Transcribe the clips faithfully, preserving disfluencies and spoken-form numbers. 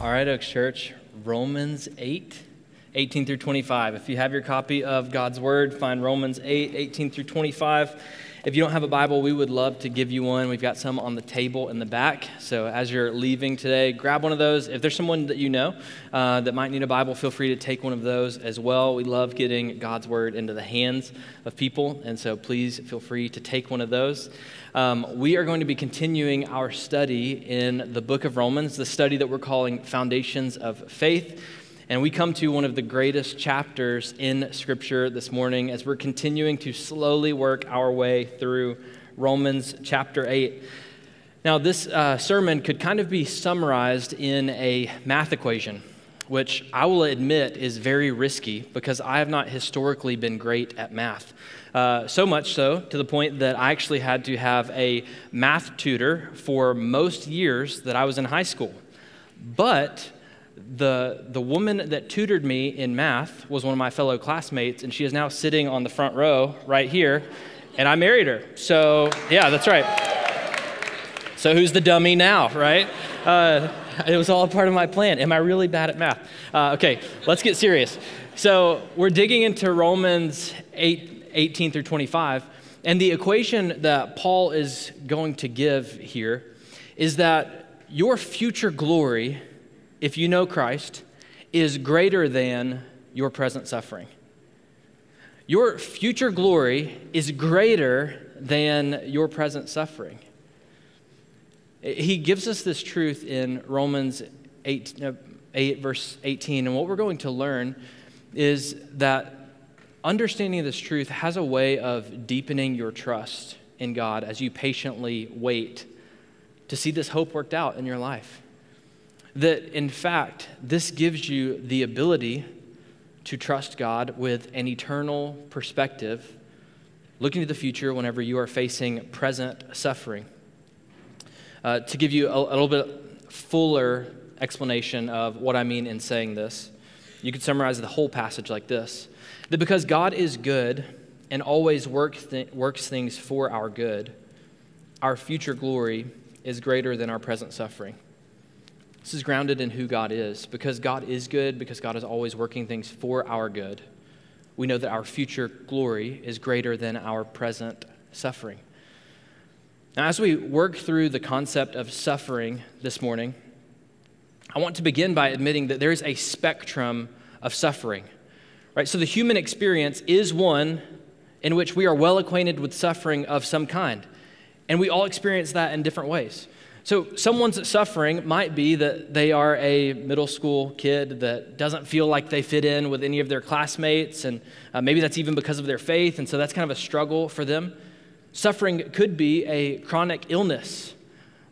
All right, Oaks Church, Romans eight, eighteen through twenty-five. If you have your copy of God's Word, find Romans eight, eighteen through twenty-five. If you don't have a Bible, we would love to give you one. We've got some on the table in the back. So as you're leaving today, grab one of those. If there's someone that you know uh, that might need a Bible, feel free to take one of those as well. We love getting God's Word into the hands of people, and so please feel free to take one of those. Um, we are going to be continuing our study in the book of Romans, the study that we're calling Foundations of Faith. And we come to one of the greatest chapters in Scripture this morning as we're continuing to slowly work our way through Romans chapter eight. Now, this uh, sermon could kind of be summarized in a math equation, which I will admit is very risky because I have not historically been great at math. Uh, so much so to the point that I actually had to have a math tutor for most years that I was in high school. But The the woman that tutored me in math was one of my fellow classmates, and she is now sitting on the front row right here, and I married her. So, yeah, that's right. So who's the dummy now, right? Uh, it was all part of my plan. Am I really bad at math? Uh, okay, let's get serious. So we're digging into Romans eight, eighteen through twenty-five, and the equation that Paul is going to give here is that your future glory, if you know Christ, is greater than your present suffering. Your future glory is greater than your present suffering. He gives us this truth in Romans eight, eight, verse eighteen, and what we're going to learn is that understanding this truth has a way of deepening your trust in God as you patiently wait to see this hope worked out in your life. That, in fact, this gives you the ability to trust God with an eternal perspective, looking to the future whenever you are facing present suffering. Uh, to give you a, a little bit fuller explanation of what I mean in saying this, you could summarize the whole passage like this. That because God is good and always work th- works things for our good, our future glory is greater than our present suffering. This is grounded in who God is. Because God is good, because God is always working things for our good, we know that our future glory is greater than our present suffering. Now, as we work through the concept of suffering this morning, I want to begin by admitting that there is a spectrum of suffering, right? So the human experience is one in which we are well acquainted with suffering of some kind, and we all experience that in different ways. So someone's suffering might be that they are a middle school kid that doesn't feel like they fit in with any of their classmates, and uh, maybe that's even because of their faith, and so that's kind of a struggle for them. Suffering could be a chronic illness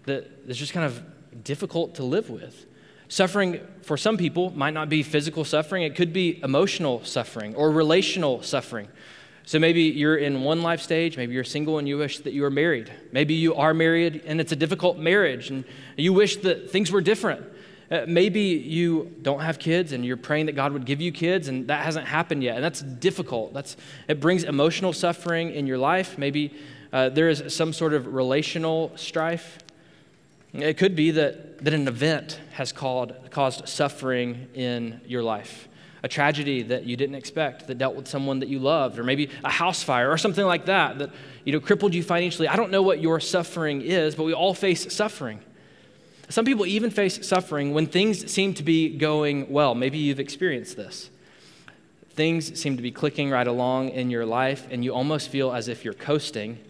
that is just kind of difficult to live with. Suffering for some people might not be physical suffering. It could be emotional suffering or relational suffering. So maybe you're in one life stage, maybe you're single and you wish that you were married. Maybe you are married and it's a difficult marriage and you wish that things were different. Uh, maybe you don't have kids and you're praying that God would give you kids and that hasn't happened yet, and that's difficult. That's it brings emotional suffering in your life. Maybe uh, there is some sort of relational strife. It could be that, that an event has called, caused suffering in your life. A tragedy that you didn't expect that dealt with someone that you loved, or maybe a house fire or something like that that you know crippled you financially. I don't know what your suffering is, but we all face suffering. Some people even face suffering when things seem to be going well. Maybe you've experienced this. Things seem to be clicking right along in your life, and you almost feel as if you're coasting,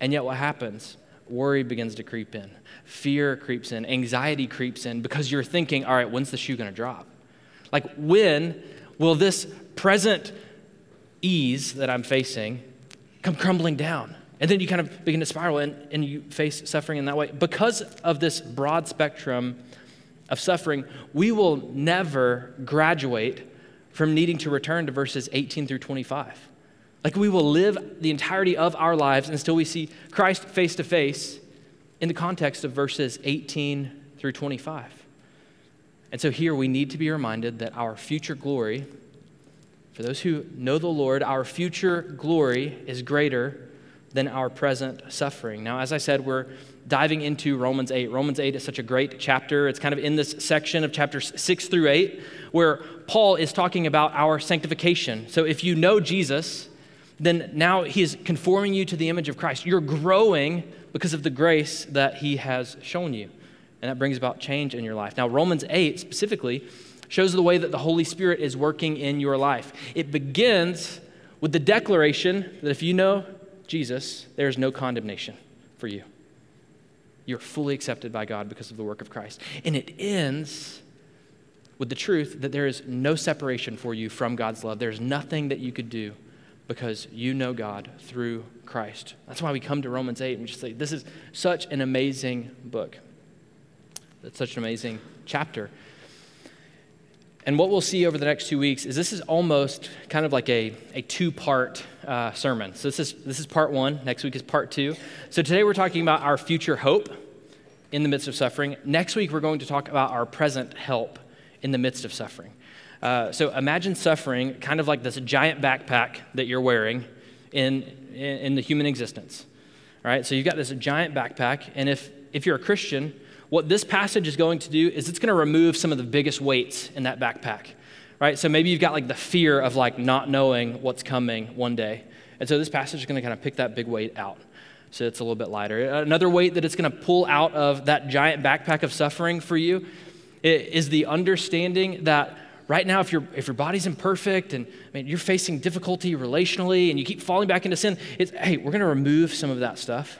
and yet what happens? Worry begins to creep in. Fear creeps in. Anxiety creeps in because you're thinking, all right, when's the shoe going to drop? Like, when will this present ease that I'm facing come crumbling down? And then you kind of begin to spiral and, and you face suffering in that way. Because of this broad spectrum of suffering, we will never graduate from needing to return to verses eighteen through twenty-five. Like, we will live the entirety of our lives until we see Christ face to face in the context of verses eighteen through twenty-five. And so here we need to be reminded that our future glory, for those who know the Lord, our future glory is greater than our present suffering. Now, as I said, we're diving into Romans eight. Romans eight is such a great chapter. It's kind of in this section of chapters six through eight where Paul is talking about our sanctification. So if you know Jesus, then now he is conforming you to the image of Christ. You're growing because of the grace that he has shown you, and that brings about change in your life. Now, Romans eight specifically shows the way that the Holy Spirit is working in your life. It begins with the declaration that if you know Jesus, there is no condemnation for you. You're fully accepted by God because of the work of Christ. And it ends with the truth that there is no separation for you from God's love. There's nothing that you could do because you know God through Christ. That's why we come to Romans eight and just say, this is such an amazing book. It's such an amazing chapter. And what we'll see over the next two weeks is this is almost kind of like a, a two-part uh, sermon. So this is this is part one. Next week is part two. So today we're talking about our future hope in the midst of suffering. Next week we're going to talk about our present help in the midst of suffering. Uh, so imagine suffering kind of like this giant backpack that you're wearing in, in in the human existence. All right. So you've got this giant backpack, and if if you're a Christian, what this passage is going to do is it's going to remove some of the biggest weights in that backpack, right? So maybe you've got like the fear of like not knowing what's coming one day. And so this passage is going to kind of pick that big weight out. So it's a little bit lighter. Another weight that it's going to pull out of that giant backpack of suffering for you is the understanding that right now, if your if your body's imperfect and I mean, you're facing difficulty relationally and you keep falling back into sin, it's, hey, we're going to remove some of that stuff.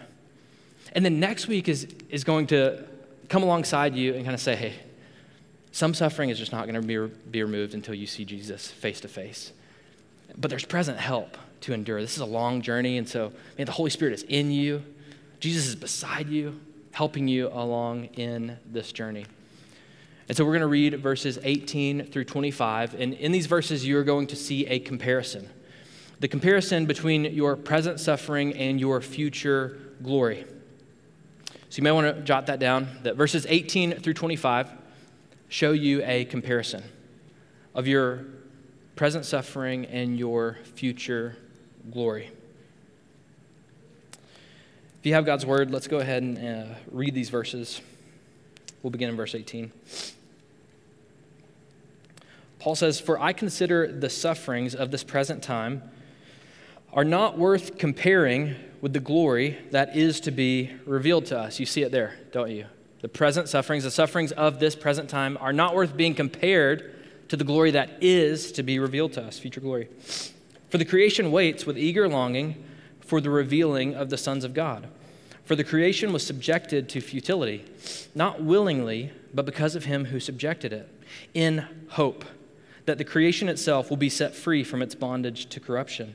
And then next week is is going to come alongside you and kind of say, hey, some suffering is just not going to be, be removed until you see Jesus face to face. But there's present help to endure. This is a long journey, and so man, the Holy Spirit is in you. Jesus is beside you, helping you along in this journey. And so we're going to read verses eighteen through twenty-five, and in these verses you're going to see a comparison. The comparison between your present suffering and your future glory. So you may want to jot that down, that verses eighteen through twenty-five show you a comparison of your present suffering and your future glory. If you have God's word, let's go ahead and uh, read these verses. We'll begin in verse eighteen. Paul says, "For I consider the sufferings of this present time are not worth comparing with the glory that is to be revealed to us." You see it there, don't you? The present sufferings, the sufferings of this present time are not worth being compared to the glory that is to be revealed to us, future glory. "For the creation waits with eager longing for the revealing of the sons of God. For the creation was subjected to futility, not willingly, but because of him who subjected it, in hope that the creation itself will be set free from its bondage to corruption,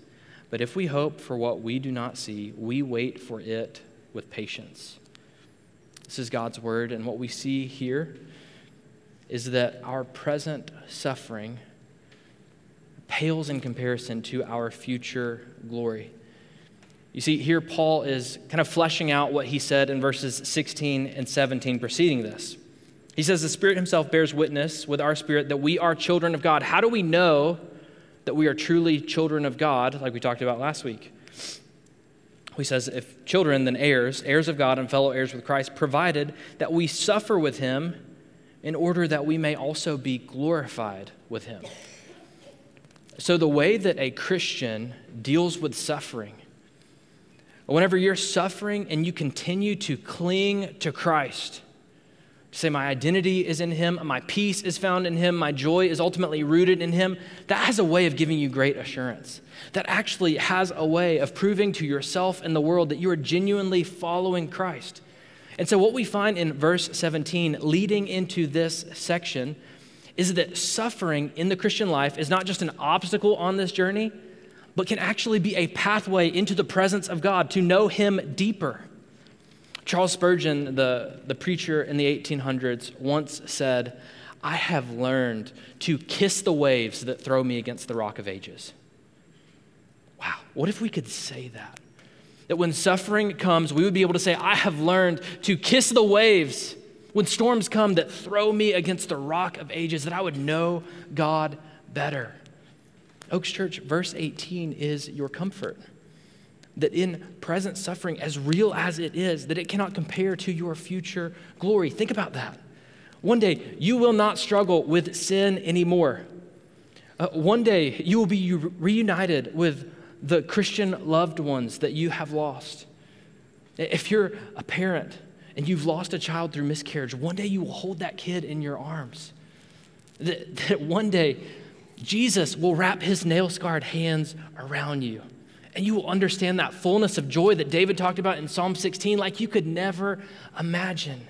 But if we hope for what we do not see, we wait for it with patience." This is God's word, and what we see here is that our present suffering pales in comparison to our future glory. You see, here Paul is kind of fleshing out what he said in verses sixteen and seventeen preceding this. He says, "The Spirit himself bears witness with our spirit that we are children of God." How do we know that we are truly children of God, like we talked about last week? He says, if children, then heirs, heirs of God and fellow heirs with Christ, provided that we suffer with him in order that we may also be glorified with him. So the way that a Christian deals with suffering, whenever you're suffering and you continue to cling to Christ, say, my identity is in him, my peace is found in him, my joy is ultimately rooted in him, that has a way of giving you great assurance. That actually has a way of proving to yourself and the world that you are genuinely following Christ. And so what we find in verse seventeen leading into this section is that suffering in the Christian life is not just an obstacle on this journey, but can actually be a pathway into the presence of God, to know him deeper. Charles Spurgeon, the, the preacher in the eighteen hundreds, once said, "I have learned to kiss the waves that throw me against the rock of ages." Wow, what if we could say that? That when suffering comes, we would be able to say, "I have learned to kiss the waves when storms come that throw me against the rock of ages," that I would know God better. Oaks Church, verse eighteen is your comfort. That in present suffering, as real as it is, that it cannot compare to your future glory. Think about that. One day, you will not struggle with sin anymore. Uh, one day, you will be re- reunited with the Christian loved ones that you have lost. If you're a parent and you've lost a child through miscarriage, one day you will hold that kid in your arms. That, that one day, Jesus will wrap his nail-scarred hands around you. And you will understand that fullness of joy that David talked about in Psalm sixteen, like you could never imagine.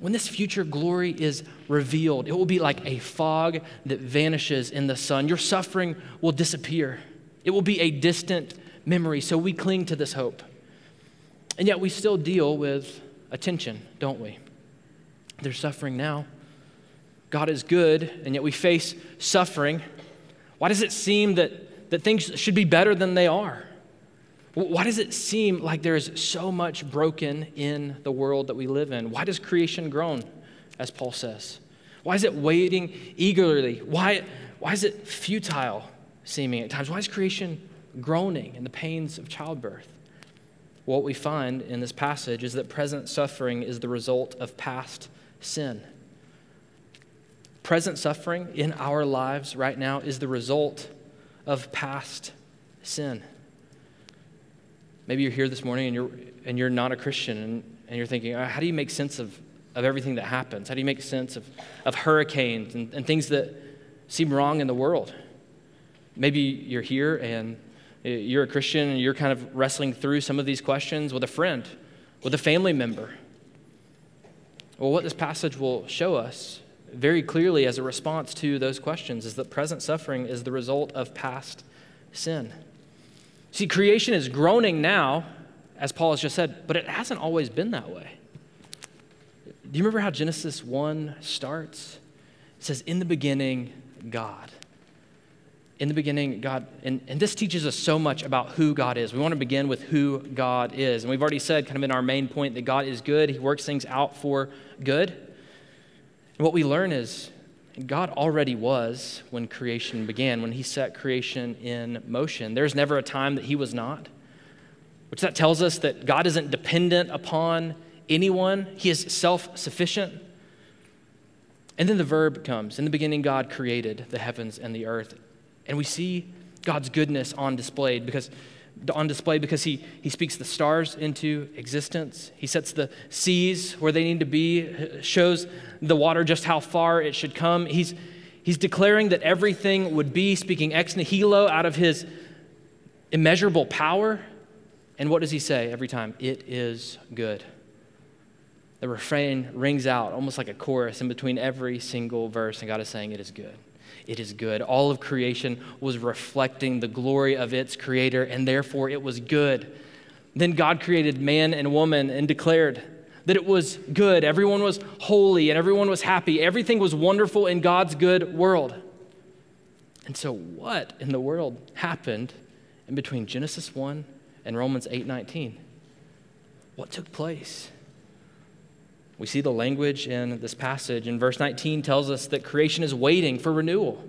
When this future glory is revealed, it will be like a fog that vanishes in the sun. Your suffering will disappear. It will be a distant memory. So we cling to this hope. And yet we still deal with a tension, don't we? There's suffering now. God is good, and yet we face suffering. Why does it seem that, that things should be better than they are? Why does it seem like there is so much broken in the world that we live in? Why does creation groan, as Paul says? Why is it waiting eagerly? Why, why is it futile seeming at times? Why is creation groaning in the pains of childbirth? What we find in this passage is that present suffering is the result of past sin. Present suffering in our lives right now is the result of past sin. Maybe you're here this morning and you're and you're not a Christian, and, and you're thinking, how do you make sense of, of everything that happens? How do you make sense of, of hurricanes and, and things that seem wrong in the world? Maybe you're here and you're a Christian and you're kind of wrestling through some of these questions with a friend, with a family member. Well, what this passage will show us very clearly as a response to those questions is that present suffering is the result of past sin. See, creation is groaning now, as Paul has just said, but it hasn't always been that way. Do you remember how Genesis one starts? It says, "In the beginning, God." In the beginning, God, and, and this teaches us so much about who God is. We want to begin with who God is. And we've already said kind of in our main point that God is good. He works things out for good. And what we learn is God already was when creation began, when he set creation in motion. There's never a time that he was not, which that tells us that God isn't dependent upon anyone. He is self-sufficient. And then the verb comes. In the beginning, God created the heavens and the earth. And we see God's goodness on display because on display because he, he speaks the stars into existence. He sets the seas where they need to be, shows the water just how far it should come. He's, he's declaring that everything would be, speaking ex nihilo out of his immeasurable power. And what does he say every time? It is good. The refrain rings out almost like a chorus in between every single verse, and God is saying it is good. It is good. All of creation was reflecting the glory of its creator, and therefore it was good. Then God created man and woman and declared that it was good. Everyone was holy and everyone was happy. Everything was wonderful in God's good world. And so what in the world happened in between Genesis one and Romans eight nineteen? What took place? We see the language in this passage. And verse nineteen tells us that creation is waiting for renewal.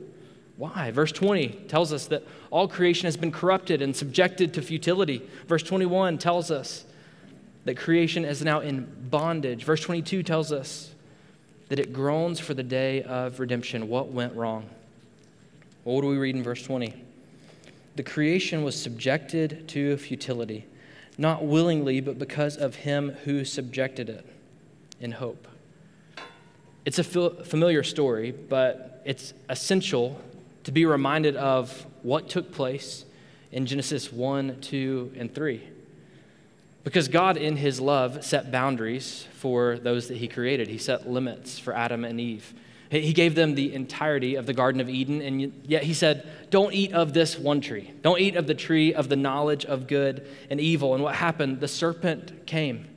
Why? Verse twenty tells us that all creation has been corrupted and subjected to futility. Verse twenty-one tells us that creation is now in bondage. Verse twenty-two tells us that it groans for the day of redemption. What went wrong? Well, what do we read in verse twenty? The creation was subjected to futility, not willingly, but because of him who subjected it. In hope. It's a familiar story, but it's essential to be reminded of what took place in Genesis one, two, and three. Because God, in his love, set boundaries for those that he created. He set limits for Adam and Eve. He gave them the entirety of the Garden of Eden, and yet he said, don't eat of this one tree. Don't eat of the tree of the knowledge of good and evil. And what happened? The serpent came.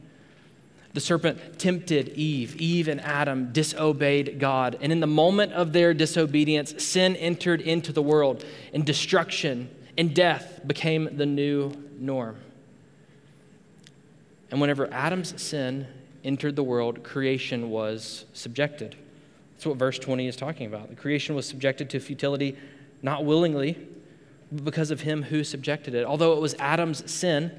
The serpent tempted Eve. Eve and Adam disobeyed God. And in the moment of their disobedience, sin entered into the world, and destruction and death became the new norm. And whenever Adam's sin entered the world, creation was subjected. That's what verse twenty is talking about. The creation was subjected to futility, not willingly, but because of him who subjected it. Although it was Adam's sin,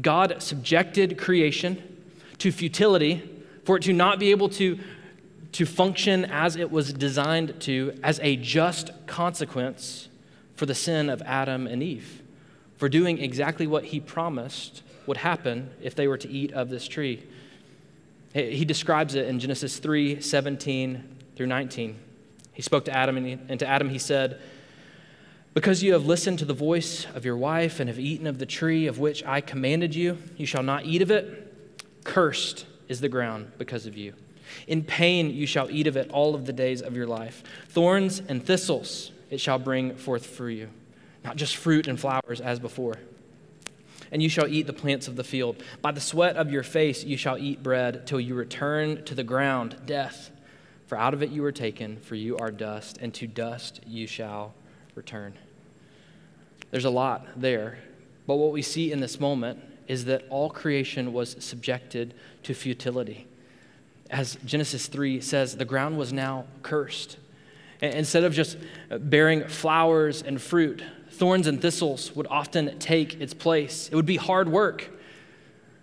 God subjected creation to futility for it to not be able to, to function as it was designed to, as a just consequence for the sin of Adam and Eve, for doing exactly what he promised would happen if they were to eat of this tree. He describes it in Genesis three, seventeen through nineteen. He spoke to Adam, and, he, and to Adam he said, because you have listened to the voice of your wife and have eaten of the tree of which I commanded you, you shall not eat of it. Cursed is the ground because of you. In pain you shall eat of it all of the days of your life. Thorns and thistles it shall bring forth for you, not just fruit and flowers as before. And you shall eat the plants of the field. By the sweat of your face you shall eat bread till you return to the ground, death. For out of it you were taken, for you are dust, and to dust you shall return. There's a lot there, but what we see in this moment is that all creation was subjected to futility. As Genesis three says, the ground was now cursed. And instead of just bearing flowers and fruit, thorns and thistles would often take its place. It would be hard work.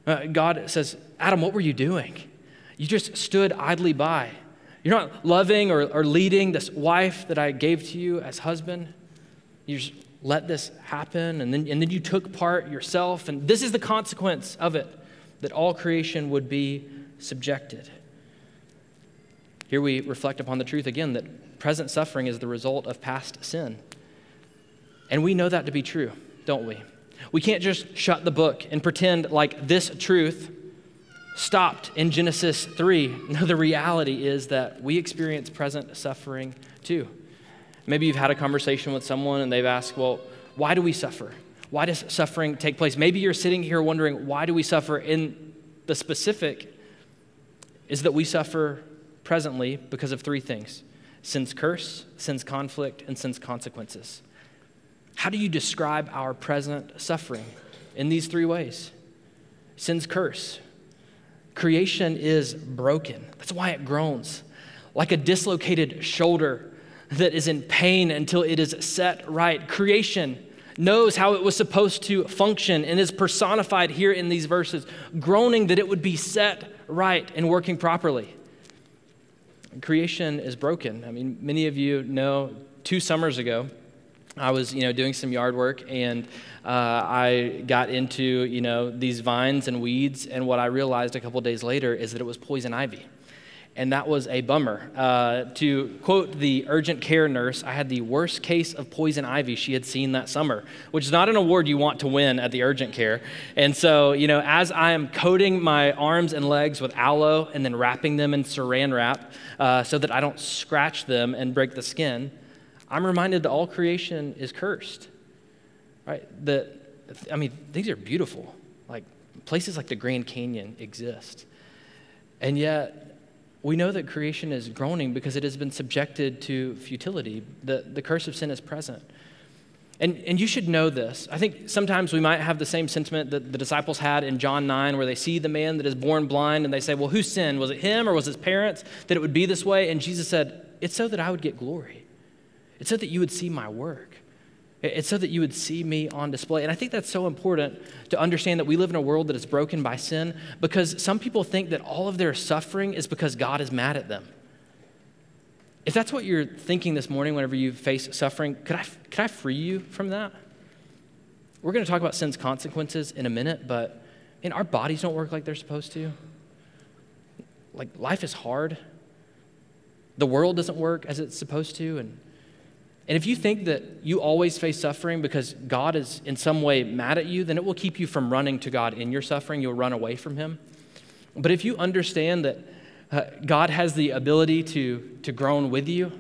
Uh, God says, Adam, what were you doing? You just stood idly by. You're not loving or, or leading this wife that I gave to you as husband. You just let this happen, and then, and then you took part yourself, and this is the consequence of it, that all creation would be subjected. Here we reflect upon the truth again that present suffering is the result of past sin. And we know that to be true, don't we? We can't just shut the book and pretend like this truth stopped in Genesis three. No, the reality is that we experience present suffering too. Maybe you've had a conversation with someone and they've asked, well, why do we suffer? Why does suffering take place? Maybe you're sitting here wondering, why do we suffer? And the specific is that we suffer presently because of three things: sin's curse, sin's conflict, and sin's consequences. How do you describe our present suffering? In these three ways. Sin's curse. Creation is broken. That's why it groans, like a dislocated shoulder that is in pain until it is set right. Creation knows how it was supposed to function and is personified here in these verses, groaning that it would be set right and working properly. Creation is broken. I mean, many of you know, two summers ago, I was, you know, doing some yard work, and uh, I got into, you know, these vines and weeds, and what I realized a couple days later is that it was poison ivy, and that was a bummer. Uh, to quote the urgent care nurse, I had the worst case of poison ivy she had seen that summer, which is not an award you want to win at the urgent care. And so, you know, as I am coating my arms and legs with aloe and then wrapping them in saran wrap uh, so that I don't scratch them and break the skin, I'm reminded that all creation is cursed, right? That, I mean, things are beautiful. Like, places like the Grand Canyon exist. And yet, we know that creation is groaning because it has been subjected to futility. The, the curse of sin is present. And, and you should know this. I think sometimes we might have the same sentiment that the disciples had in John nine, where they see the man that is born blind, and they say, well, who sinned? Was it him or was his parents that it would be this way? And Jesus said, it's so that I would get glory. It's so that you would see my work. It's so that you would see me on display. And I think that's so important to understand, that we live in a world that is broken by sin, because some people think that all of their suffering is because God is mad at them. If that's what you're thinking this morning whenever you face suffering, could I, could I free you from that? We're going to talk about sin's consequences in a minute, but man, our bodies don't work like they're supposed to. Like, life is hard. The world doesn't work as it's supposed to, and And if you think that you always face suffering because God is in some way mad at you, then it will keep you from running to God in your suffering. You'll run away from him. But if you understand that uh, God has the ability to, to groan with you.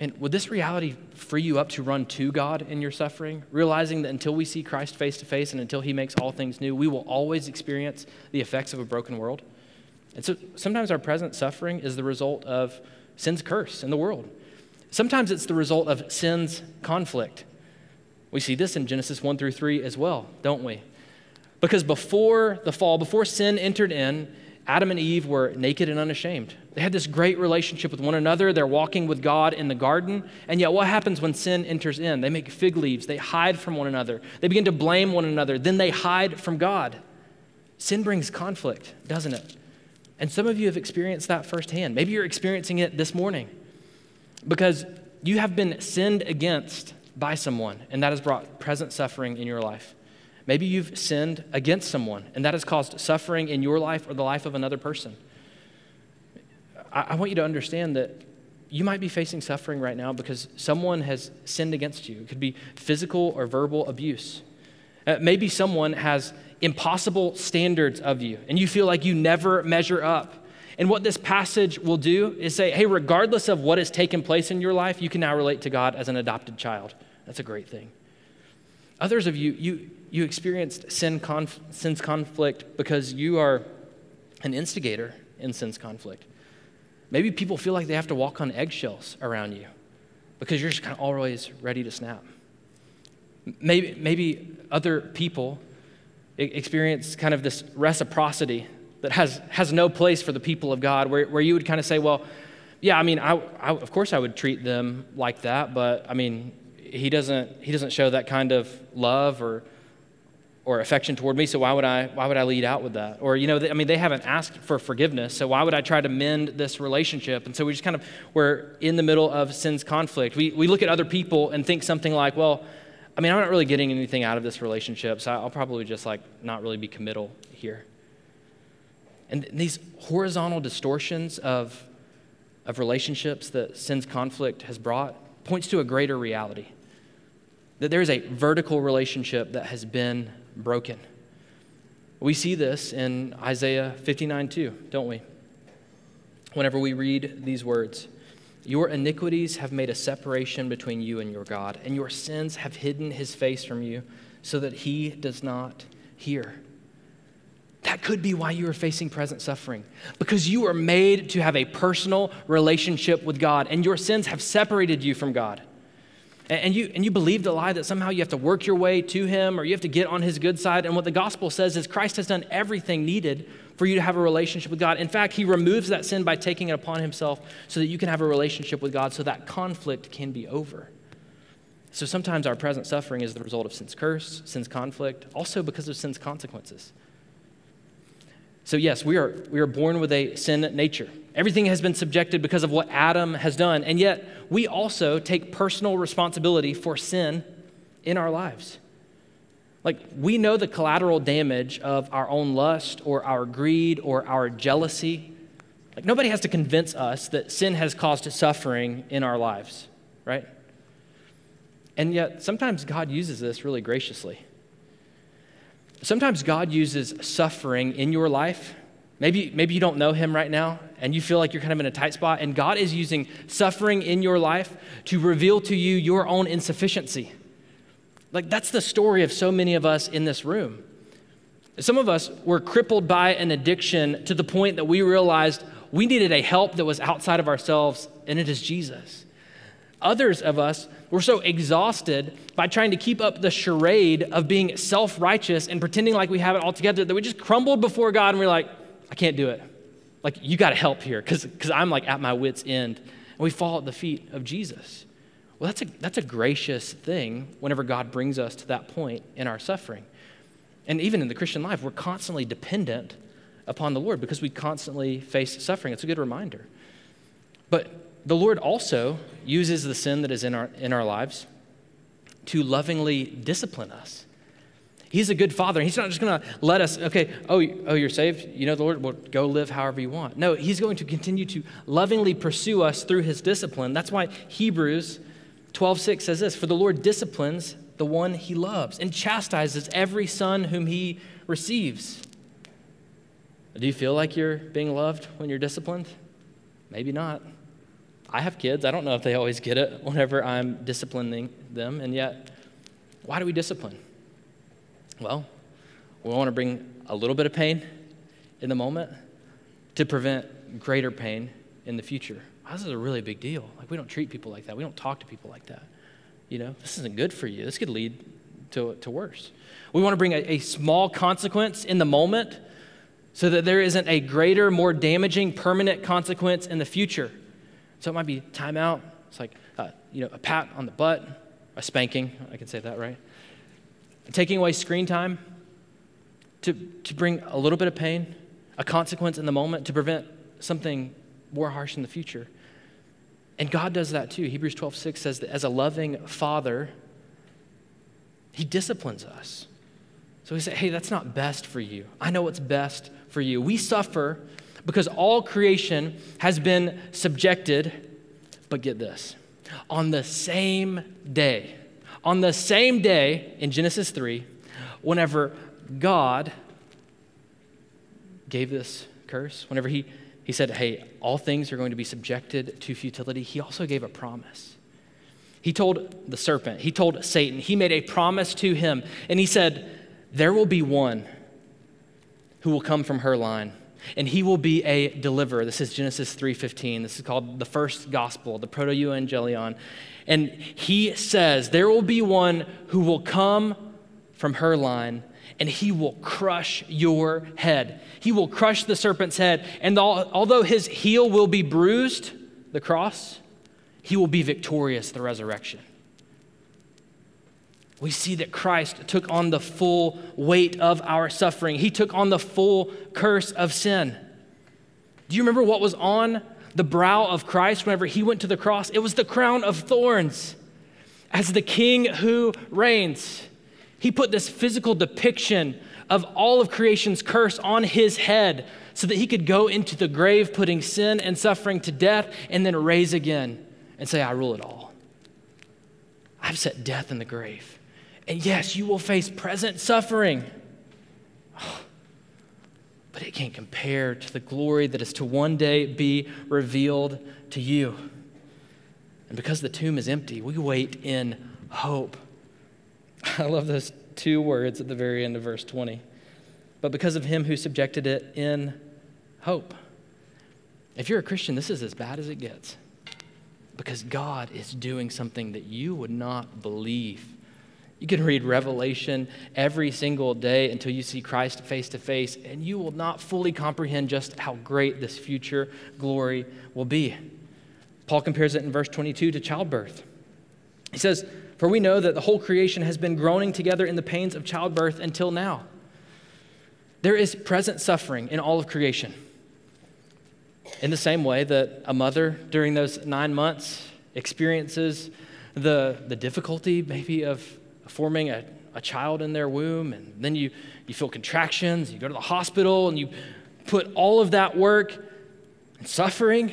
And would this reality free you up to run to God in your suffering, realizing that until we see Christ face to face and until he makes all things new, we will always experience the effects of a broken world? And so sometimes our present suffering is the result of sin's curse in the world. Sometimes it's the result of sin's conflict. We see this in Genesis one through three as well, don't we? Because before the fall, before sin entered in, Adam and Eve were naked and unashamed. They had this great relationship with one another. They're walking with God in the garden. And yet what happens when sin enters in? They make fig leaves. They hide from one another. They begin to blame one another. Then they hide from God. Sin brings conflict, doesn't it? And some of you have experienced that firsthand. Maybe you're experiencing it this morning because you have been sinned against by someone, and that has brought present suffering in your life. Maybe you've sinned against someone, and that has caused suffering in your life or the life of another person. I, I want you to understand that you might be facing suffering right now because someone has sinned against you. It could be physical or verbal abuse. Uh, maybe someone has impossible standards of you, and you feel like you never measure up. And what this passage will do is say, hey, regardless of what has taken place in your life, you can now relate to God as an adopted child. That's a great thing. Others of you, you you experienced sin conf, sin's conflict because you are an instigator in sin's conflict. Maybe people feel like they have to walk on eggshells around you because you're just kind of always ready to snap. Maybe, maybe other people experience kind of this reciprocity that has, has no place for the people of God, where, where you would kind of say, well, yeah, I mean, I, I, of course I would treat them like that, but I mean, he doesn't he doesn't show that kind of love or or affection toward me, so why would I why would I lead out with that? Or, you know, they, I mean, they haven't asked for forgiveness, so why would I try to mend this relationship? And so we just kind of, we're in the middle of sin's conflict. We we look at other people and think something like, well, I mean, I'm not really getting anything out of this relationship, so I'll probably just like not really be committal here. And these horizontal distortions of, of relationships that sin's conflict has brought points to a greater reality, that there is a vertical relationship that has been broken. We see this in Isaiah fifty-nine two, don't we? Whenever we read these words, your iniquities have made a separation between you and your God, and your sins have hidden his face from you so that he does not hear. That could be why you are facing present suffering, because you are made to have a personal relationship with God, and your sins have separated you from God. And you and you believe the lie that somehow you have to work your way to him or you have to get on his good side. And what the gospel says is Christ has done everything needed for you to have a relationship with God. In fact, he removes that sin by taking it upon himself so that you can have a relationship with God so that conflict can be over. So sometimes our present suffering is the result of sin's curse, sin's conflict, also because of sin's consequences. So yes, we are we are born with a sin nature. Everything has been subjected because of what Adam has done, and yet we also take personal responsibility for sin in our lives. Like, we know the collateral damage of our own lust or our greed or our jealousy. Like, nobody has to convince us that sin has caused suffering in our lives, right? And yet sometimes God uses this really graciously. Sometimes God uses suffering in your life. Maybe, maybe you don't know him right now and you feel like you're kind of in a tight spot, and God is using suffering in your life to reveal to you your own insufficiency. Like, that's the story of so many of us in this room. Some of us were crippled by an addiction to the point that we realized we needed a help that was outside of ourselves, and it is Jesus. Others of us were so exhausted by trying to keep up the charade of being self-righteous and pretending like we have it all together that we just crumbled before God and we're like, I can't do it. Like, you got to help here because because I'm like at my wit's end. And we fall at the feet of Jesus. Well, that's a, that's a gracious thing whenever God brings us to that point in our suffering. And even in the Christian life, we're constantly dependent upon the Lord because we constantly face suffering. It's a good reminder. But the Lord also uses the sin that is in our in our lives to lovingly discipline us. He's a good father. He's not just going to let us, okay, oh, oh, you're saved. You know the Lord, well, go live however you want. No, he's going to continue to lovingly pursue us through his discipline. That's why Hebrews twelve six says this, for the Lord disciplines the one he loves and chastises every son whom he receives. Do you feel like you're being loved when you're disciplined? Maybe not. I have kids. I don't know if they always get it whenever I'm disciplining them. And yet, why do we discipline? Well, we want to bring a little bit of pain in the moment to prevent greater pain in the future. Wow, this is a really big deal. Like, we don't treat people like that. We don't talk to people like that. You know, this isn't good for you. This could lead to, to worse. We want to bring a, a small consequence in the moment so that there isn't a greater, more damaging, permanent consequence in the future. So it might be time out. It's like, uh, you know, a pat on the butt, a spanking. I can say that, right? Taking away screen time to, to bring a little bit of pain, a consequence in the moment to prevent something more harsh in the future. And God does that too. Hebrews twelve six says that as a loving father, he disciplines us. So we say, hey, that's not best for you. I know what's best for you. We suffer because all creation has been subjected, but get this, on the same day, on the same day in Genesis three, whenever God gave this curse, whenever he, he said, hey, all things are going to be subjected to futility, he also gave a promise. He told the serpent, he told Satan, he made a promise to him, and he said, there will be one who will come from her line, and he will be a deliverer. This is Genesis three fifteen. This is called the first gospel, the protoevangelion. And he says, there will be one who will come from her line, and he will crush your head. He will crush the serpent's head. And although his heel will be bruised, the cross, he will be victorious, the resurrection. We see that Christ took on the full weight of our suffering. He took on the full curse of sin. Do you remember what was on the brow of Christ whenever he went to the cross? It was the crown of thorns. As the king who reigns, he put this physical depiction of all of creation's curse on his head so that he could go into the grave, putting sin and suffering to death, and then raise again and say, I rule it all. I've set death in the grave. And yes, you will face present suffering, but it can't compare to the glory that is to one day be revealed to you. And because the tomb is empty, we wait in hope. I love those two words at the very end of verse twenty. But because of him who subjected it in hope. If you're a Christian, this is as bad as it gets, because God is doing something that you would not believe. You can read Revelation every single day until you see Christ face to face, and you will not fully comprehend just how great this future glory will be. Paul compares it in verse twenty-two to childbirth. He says, for we know that the whole creation has been groaning together in the pains of childbirth until now. There is present suffering in all of creation. In the same way that a mother during those nine months experiences the, the difficulty maybe of forming a, a child in their womb, and then you, you feel contractions, you go to the hospital, and you put all of that work and suffering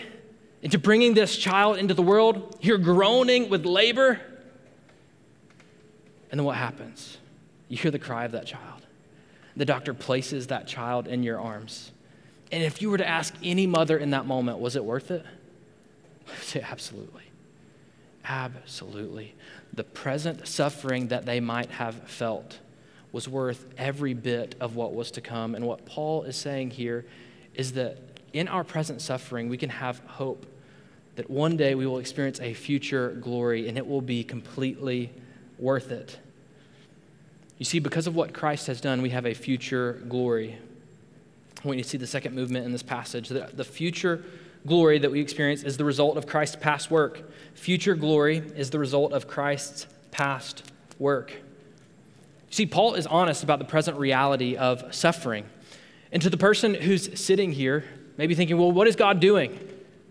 into bringing this child into the world. You're groaning with labor. And then what happens? You hear the cry of that child. The doctor places that child in your arms. And if you were to ask any mother in that moment, was it worth it? I would say absolutely. Absolutely. The present suffering that they might have felt was worth every bit of what was to come. And what Paul is saying here is that in our present suffering, we can have hope that one day we will experience a future glory, and it will be completely worth it. You see, because of what Christ has done, we have a future glory. I want you to see the second movement in this passage. The, the future glory that we experience is the result of Christ's past work. Future glory is the result of Christ's past work. You see, Paul is honest about the present reality of suffering. And to the person who's sitting here, maybe thinking, well, what is God doing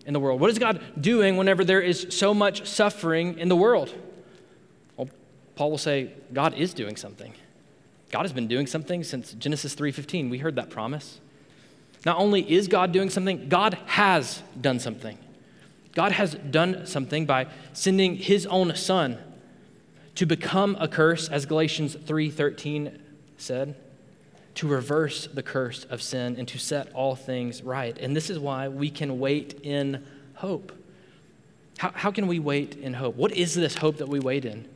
in the world? What is God doing whenever there is so much suffering in the world? Well, Paul will say, God is doing something. God has been doing something since Genesis three fifteen. We heard that promise. Not only is God doing something, God has done something. God has done something by sending his own son to become a curse, as Galatians three thirteen said, to reverse the curse of sin and to set all things right. And this is why we can wait in hope. How, how can we wait in hope? What is this hope that we wait in?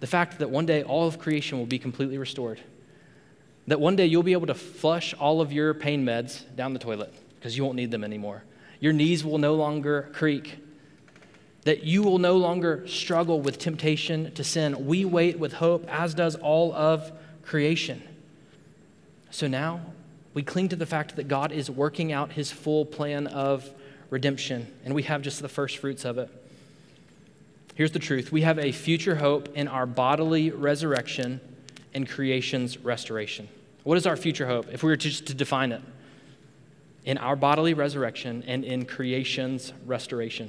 The fact that one day all of creation will be completely restored. That one day you'll be able to flush all of your pain meds down the toilet because you won't need them anymore. Your knees will no longer creak. That you will no longer struggle with temptation to sin. We wait with hope, as does all of creation. So now we cling to the fact that God is working out his full plan of redemption, and we have just the first fruits of it. Here's the truth. We have a future hope in our bodily resurrection and creation's restoration. What is our future hope? If we were to just to define it, in our bodily resurrection and in creation's restoration.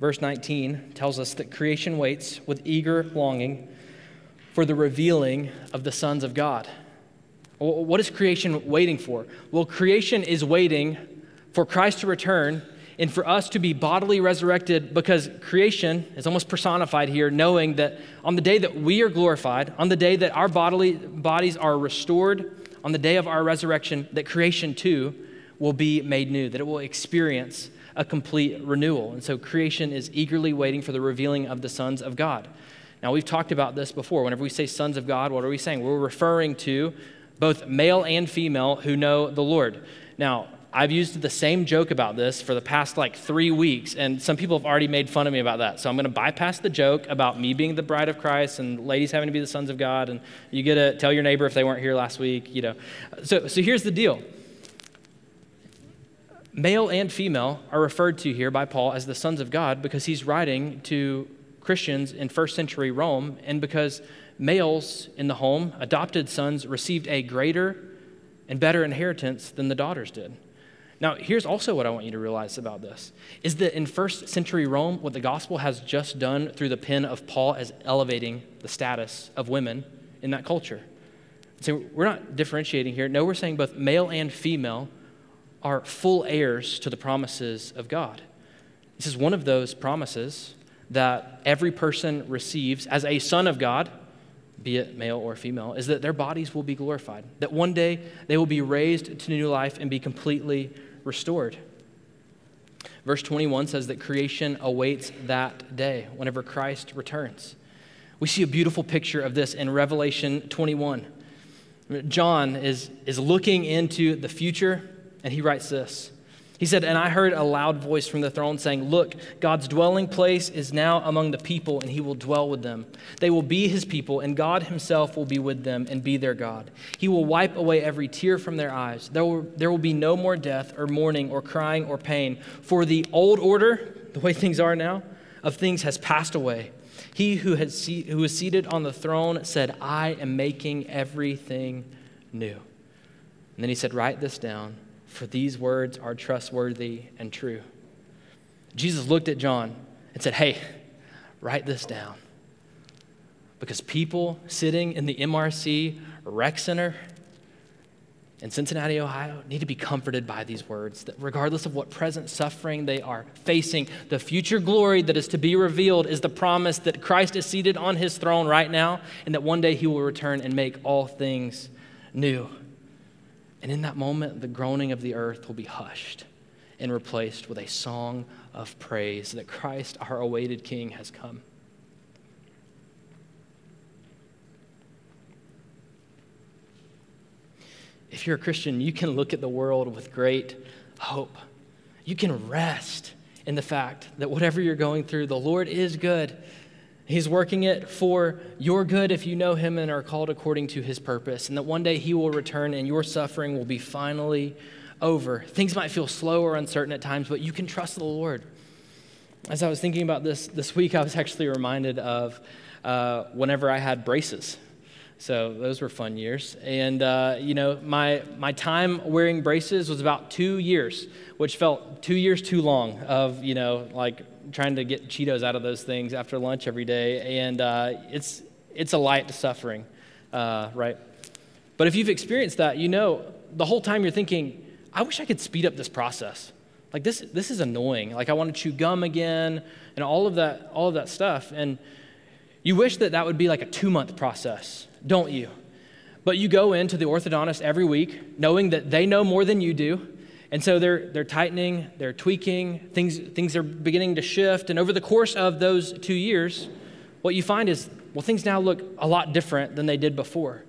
Verse nineteen tells us that creation waits with eager longing for the revealing of the sons of God. What is creation waiting for? Well, creation is waiting for Christ to return and for us to be bodily resurrected, because creation is almost personified here, knowing that on the day that we are glorified, on the day that our bodily bodies are restored, on the day of our resurrection, that creation too will be made new, that it will experience a complete renewal. And so creation is eagerly waiting for the revealing of the sons of God. Now, we've talked about this before. Whenever we say sons of God, what are we saying? We're referring to both male and female who know the Lord. Now, I've used the same joke about this for the past like three weeks, and some people have already made fun of me about that. So I'm going to bypass the joke about me being the bride of Christ and ladies having to be the sons of God, and you get to tell your neighbor if they weren't here last week, you know. So, so here's the deal. Male and female are referred to here by Paul as the sons of God because he's writing to Christians in first century Rome, and because males in the home, adopted sons, received a greater and better inheritance than the daughters did. Now, here's also what I want you to realize about this, is that in first century Rome, what the gospel has just done through the pen of Paul is elevating the status of women in that culture. So we're not differentiating here. No, we're saying both male and female are full heirs to the promises of God. This is one of those promises that every person receives as a son of God, be it male or female, is that their bodies will be glorified, that one day they will be raised to new life and be completely restored. Verse twenty-one says that creation awaits that day whenever Christ returns. We see a beautiful picture of this in Revelation twenty-one. John is, is looking into the future, and he writes this. He said, "And I heard a loud voice from the throne saying, 'Look, God's dwelling place is now among the people, and he will dwell with them. They will be his people, and God himself will be with them and be their God. He will wipe away every tear from their eyes. There will, there will be no more death or mourning or crying or pain, for the old order,'" the way things are now, "'of things has passed away.' He who has se- who is seated on the throne said, 'I am making everything new.' And then he said, 'Write this down, for these words are trustworthy and true.'" Jesus looked at John and said, "Hey, write this down, because people sitting in the M R C rec center in Cincinnati, Ohio, need to be comforted by these words, that regardless of what present suffering they are facing, the future glory that is to be revealed is the promise that Christ is seated on his throne right now, and that one day he will return and make all things new." And in that moment, the groaning of the earth will be hushed and replaced with a song of praise that Christ, our awaited King, has come. If you're a Christian, you can look at the world with great hope. You can rest in the fact that whatever you're going through, the Lord is good. He's working it for your good if you know him and are called according to his purpose, and that one day he will return and your suffering will be finally over. Things might feel slow or uncertain at times, but you can trust the Lord. As I was thinking about this this week, I was actually reminded of uh, whenever I had braces. So those were fun years. And, uh, you know, my my time wearing braces was about two years, which felt two years too long of, you know, like trying to get Cheetos out of those things after lunch every day. And uh, it's it's a light to suffering, uh, right? But if you've experienced that, you know, the whole time you're thinking, I wish I could speed up this process. Like this this is annoying. Like I want to chew gum again and all of that all of that stuff. And You wish that that would be like a two-month process, don't you? But you go into the orthodontist every week knowing that they know more than you do, and so they're they're tightening, they're tweaking, things things are beginning to shift, and over the course of those two years, what you find is, well, things now look a lot different than they did before.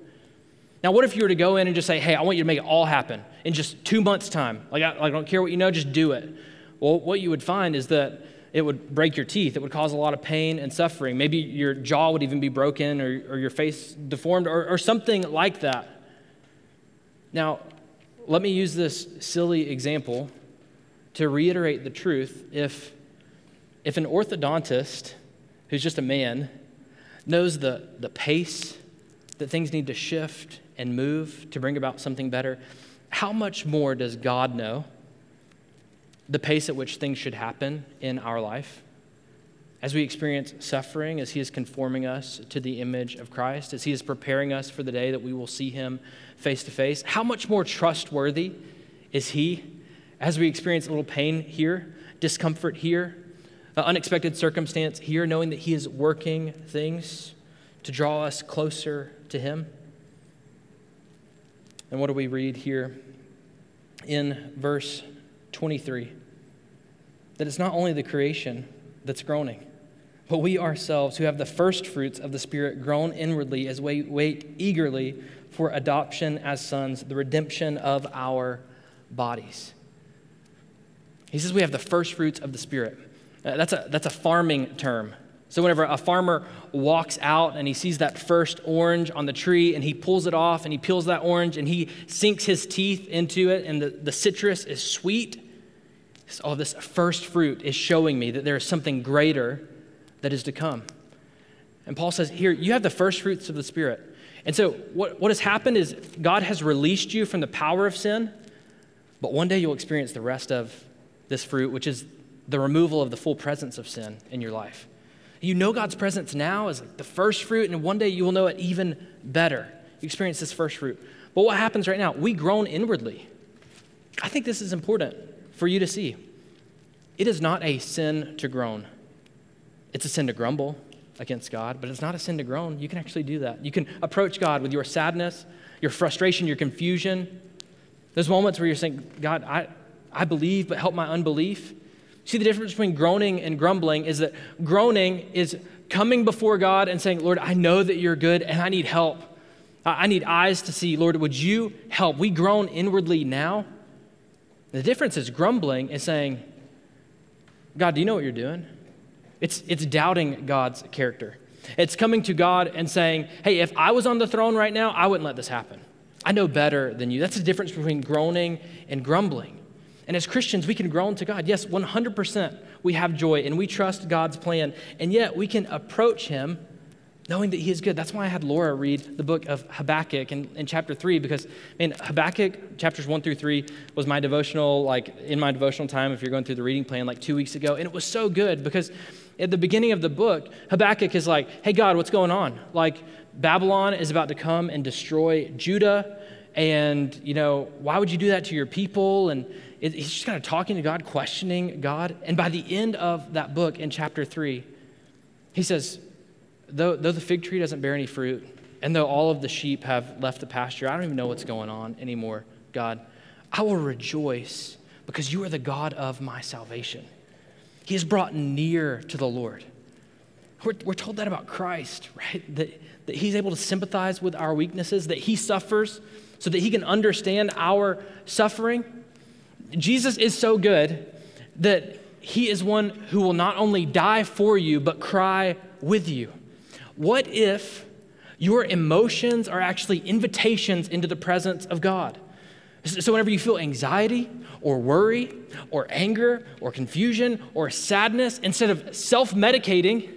Now, what if you were to go in and just say, hey, I want you to make it all happen in just two months' time. Like, I, I don't care what you know, just do it. Well, what you would find is that it would break your teeth. It would cause a lot of pain and suffering. Maybe your jaw would even be broken, or, or your face deformed, or, or something like that. Now, let me use this silly example to reiterate the truth. If, if an orthodontist who's just a man knows the, the pace that things need to shift and move to bring about something better, how much more does God know the pace at which things should happen in our life? As we experience suffering, as he is conforming us to the image of Christ, as he is preparing us for the day that we will see him face to face, how much more trustworthy is he as we experience a little pain here, discomfort here, an unexpected circumstance here, knowing that he is working things to draw us closer to him? And what do we read here in verse twenty-three? That it's not only the creation that's groaning, but we ourselves who have the first fruits of the Spirit groan inwardly as we wait eagerly for adoption as sons, the redemption of our bodies. He says we have the first fruits of the Spirit. Uh, that's a that's a farming term. So whenever a farmer walks out and he sees that first orange on the tree and he pulls it off and he peels that orange and he sinks his teeth into it and the, the citrus is sweet, oh, this first fruit is showing me that there is something greater that is to come. And Paul says, here, you have the first fruits of the Spirit. And so what, what has happened is God has released you from the power of sin, but one day you'll experience the rest of this fruit, which is the removal of the full presence of sin in your life. You know God's presence now as like the first fruit, and one day you will know it even better. You experience this first fruit. But what happens right now? We groan inwardly. I think this is important for you to see. It is not a sin to groan. It's a sin to grumble against God, but it's not a sin to groan. You can actually do that. You can approach God with your sadness, your frustration, your confusion. Those moments where you're saying, God, I, I believe, but help my unbelief. See, the difference between groaning and grumbling is that groaning is coming before God and saying, Lord, I know that you're good and I need help. I need eyes to see. Lord, would you help? We groan inwardly now. The difference is grumbling is saying, God, do you know what you're doing? It's, it's doubting God's character. It's coming to God and saying, hey, if I was on the throne right now, I wouldn't let this happen. I know better than you. That's the difference between groaning and grumbling. And as Christians, we can groan to God. Yes, one hundred percent we have joy and we trust God's plan, and yet we can approach him knowing that he is good. That's why I had Laura read the book of Habakkuk in, in chapter three, because man, Habakkuk chapters one through three was my devotional, like in my devotional time, if you're going through the reading plan like two weeks ago, and it was so good because at the beginning of the book, Habakkuk is like, hey God, what's going on? Like Babylon is about to come and destroy Judah, and you know, why would you do that to your people? And he's just kind of talking to God, questioning God. And by the end of that book in chapter three, he says, though, though the fig tree doesn't bear any fruit, and though all of the sheep have left the pasture, I don't even know what's going on anymore, God. I will rejoice because you are the God of my salvation. He is brought near to the Lord. We're, we're told that about Christ, right? That, that he's able to sympathize with our weaknesses, that he suffers so that he can understand our suffering. Jesus is so good that he is one who will not only die for you, but cry with you. What if your emotions are actually invitations into the presence of God? So whenever you feel anxiety or worry or anger or confusion or sadness, instead of self-medicating,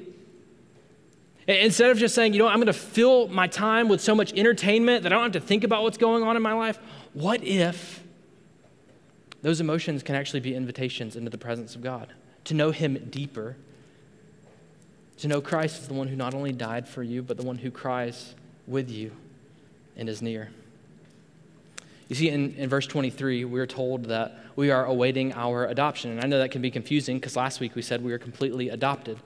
instead of just saying, you know, I'm going to fill my time with so much entertainment that I don't have to think about what's going on in my life, what if those emotions can actually be invitations into the presence of God, to know him deeper, to know Christ is the one who not only died for you, but the one who cries with you and is near. You see, in, in verse twenty-three, we're told that we are awaiting our adoption. And I know that can be confusing because last week we said we are completely adopted.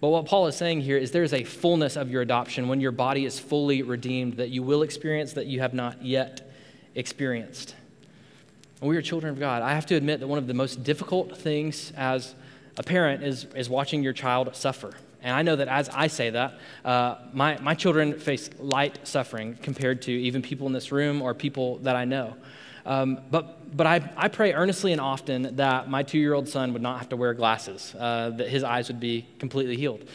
But what Paul is saying here is there is a fullness of your adoption when your body is fully redeemed that you will experience that you have not yet experienced. When we are children of God, I have to admit that one of the most difficult things as a parent is, is watching your child suffer. And I know that as I say that, uh, my, my children face light suffering compared to even people in this room or people that I know. Um, but but I, I pray earnestly and often that my two-year-old son would not have to wear glasses, uh, that his eyes would be completely healed.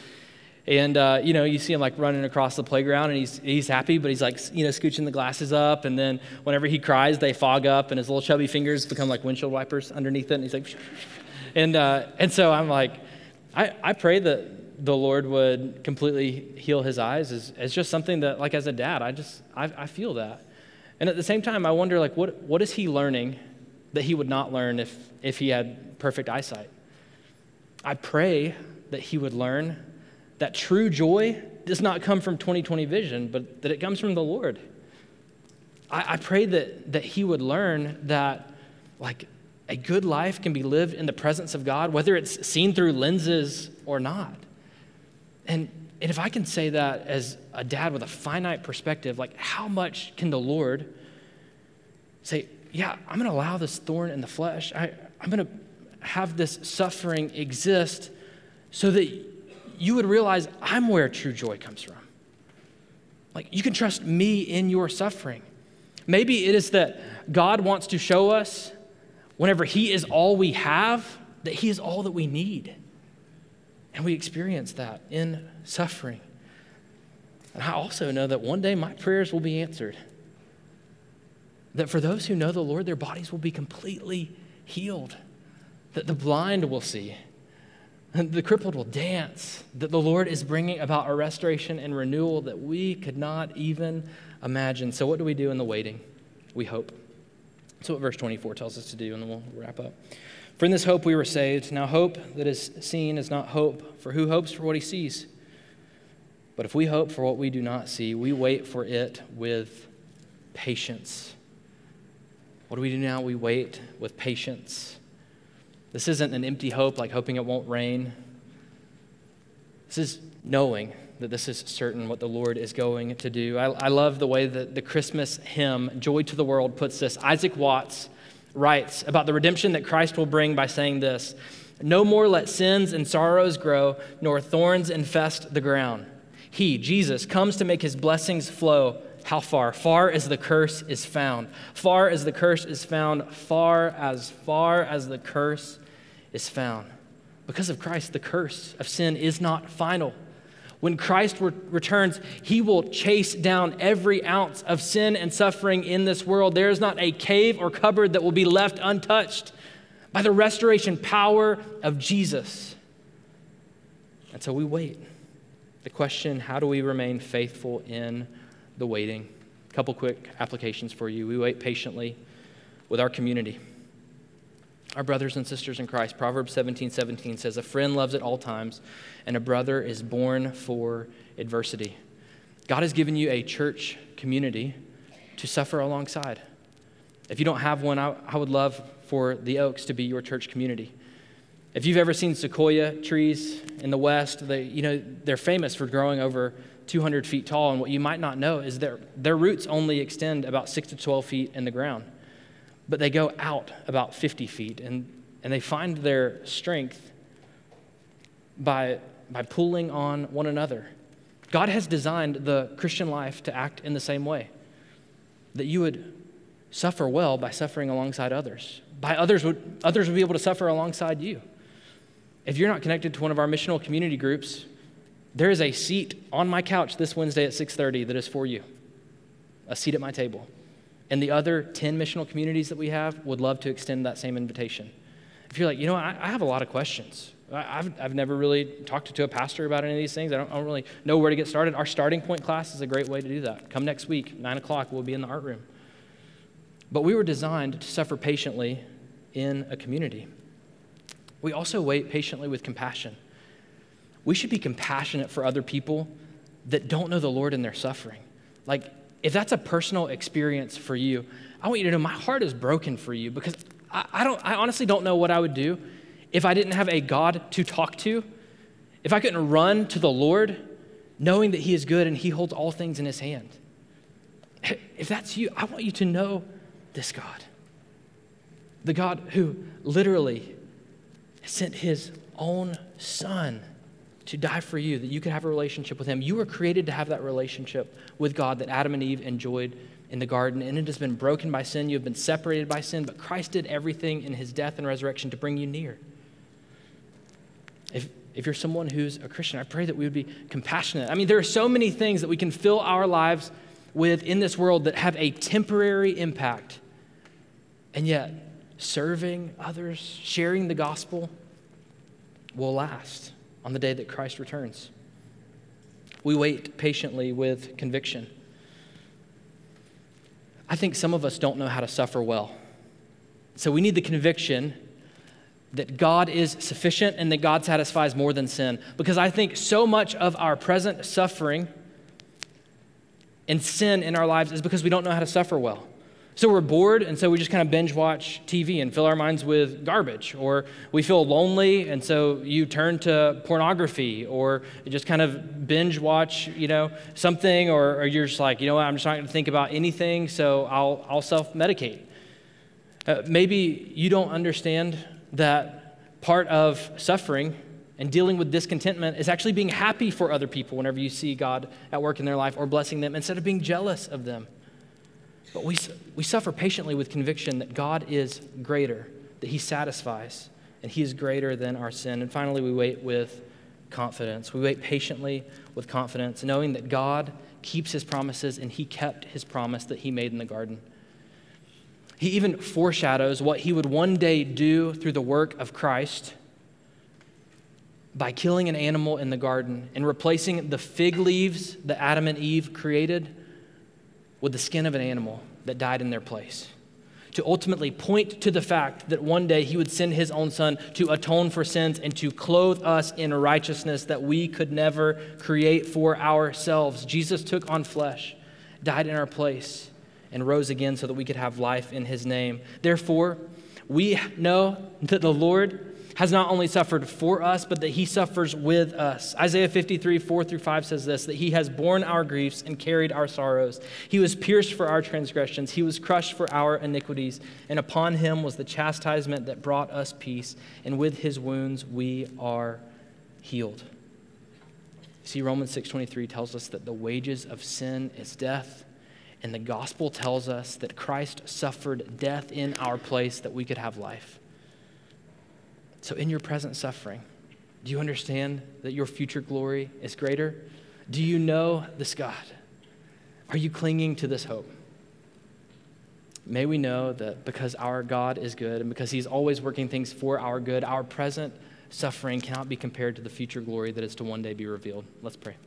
And, uh, you know, you see him like running across the playground and he's he's happy, but he's like, you know, scooching the glasses up. And then whenever he cries, they fog up and his little chubby fingers become like windshield wipers underneath it. And he's like, and uh, and so I'm like, I, I pray that the Lord would completely heal his eyes. It's just something that, like, as a dad, I just, I, I feel that. And at the same time, I wonder, like, what what is he learning that he would not learn if if he had perfect eyesight? I pray that he would learn that true joy does not come from twenty twenty vision, but that it comes from the Lord. I, I pray that that he would learn that, like, a good life can be lived in the presence of God, whether it's seen through lenses or not. And, and if I can say that as a dad with a finite perspective, like, how much can the Lord say, yeah, I'm going to allow this thorn in the flesh. I, I'm going to have this suffering exist so that you would realize I'm where true joy comes from. Like, you can trust me in your suffering. Maybe it is that God wants to show us, whenever he is all we have, that he is all that we need. And we experience that in suffering. And I also know that one day my prayers will be answered. That for those who know the Lord, their bodies will be completely healed. That the blind will see. And the crippled will dance, that the Lord is bringing about a restoration and renewal that we could not even imagine. So what do we do in the waiting? We hope. That's what verse twenty-four tells us to do, and then we'll wrap up. For in this hope we were saved. Now hope that is seen is not hope, for who hopes for what he sees? But if we hope for what we do not see, we wait for it with patience. What do we do now? We wait with patience. This isn't an empty hope, like hoping it won't rain. This is knowing that this is certain what the Lord is going to do. I, I love the way that the Christmas hymn, Joy to the World, puts this. Isaac Watts writes about the redemption that Christ will bring by saying this, "No more let sins and sorrows grow, nor thorns infest the ground. He, Jesus, comes to make his blessings flow. How far? Far as the curse is found. Far as the curse is found. Far as far as the curse is found." Because of Christ, the curse of sin is not final. When Christ re- returns, he will chase down every ounce of sin and suffering in this world. There is not a cave or cupboard that will be left untouched by the restoration power of Jesus. And so we wait. The question, how do we remain faithful in the waiting? A couple quick applications for you. We wait patiently with our community. Our brothers and sisters in Christ, Proverbs seventeen seventeen says, a friend loves at all times, and a brother is born for adversity. God has given you a church community to suffer alongside. If you don't have one, I, I would love for the Oaks to be your church community. If you've ever seen sequoia trees in the West, they, you know, they're famous for growing over two hundred feet tall. And what you might not know is their, their roots only extend about six to twelve feet in the ground. But they go out about fifty feet, and, and they find their strength by, by pulling on one another. God has designed the Christian life to act in the same way, that you would suffer well by suffering alongside others, by others would others would be able to suffer alongside you. If you're not connected to one of our missional community groups, there is a seat on my couch this Wednesday at six thirty that is for you, a seat at my table. And the other ten missional communities that we have would love to extend that same invitation. If you're like, you know, I, I have a lot of questions. I, I've, I've never really talked to, to a pastor about any of these things. I don't, I don't really know where to get started. Our starting point class is a great way to do that. Come next week, nine o'clock, we'll be in the art room. But we were designed to suffer patiently in a community. We also wait patiently with compassion. We should be compassionate for other people that don't know the Lord in their suffering. Like, if that's a personal experience for you, I want you to know my heart is broken for you, because I, I don't. I honestly don't know what I would do if I didn't have a God to talk to If I couldn't run to the Lord knowing that he is good and he holds all things in his hand. If that's you, I want you to know this God, the God who literally sent his own son to die for you, that you could have a relationship with him. You were created to have that relationship with God that Adam and Eve enjoyed in the garden, and it has been broken by sin. You have been separated by sin, but Christ did everything in his death and resurrection to bring you near. If If you're someone who's a Christian, I pray that we would be compassionate. I mean, there are so many things that we can fill our lives with in this world that have a temporary impact. And yet, serving others, sharing the gospel will last on the day that Christ returns. We wait patiently with conviction. I think some of us don't know how to suffer well. So we need the conviction that God is sufficient and that God satisfies more than sin. Because I think so much of our present suffering and sin in our lives is because we don't know how to suffer well. So we're bored, and so we just kind of binge watch T V and fill our minds with garbage. Or we feel lonely, and so you turn to pornography, or you just kind of binge watch, you know, something, or, or you're just like, you know what, I'm just not gonna think about anything, so I'll, I'll self-medicate. Uh, maybe you don't understand that part of suffering and dealing with discontentment is actually being happy for other people whenever you see God at work in their life or blessing them instead of being jealous of them. But we we suffer patiently with conviction that God is greater, that he satisfies, and he is greater than our sin. And finally, we wait with confidence. We wait patiently with confidence, knowing that God keeps his promises and he kept his promise that he made in the garden. He even foreshadows what he would one day do through the work of Christ by killing an animal in the garden and replacing the fig leaves that Adam and Eve created with the skin of an animal that died in their place, to ultimately point to the fact that one day he would send his own son to atone for sins and to clothe us in righteousness that we could never create for ourselves. Jesus took on flesh, died in our place, and rose again so that we could have life in his name. Therefore, we know that the Lord has not only suffered for us, but that he suffers with us. Isaiah fifty-three, four through five says this, that he has borne our griefs and carried our sorrows. He was pierced for our transgressions. He was crushed for our iniquities. And upon him was the chastisement that brought us peace. And with his wounds, we are healed. See, Romans six twenty-three tells us that the wages of sin is death. And the gospel tells us that Christ suffered death in our place that we could have life. So in your present suffering, do you understand that your future glory is greater? Do you know this God? Are you clinging to this hope? May we know that because our God is good and because he's always working things for our good, our present suffering cannot be compared to the future glory that is to one day be revealed. Let's pray.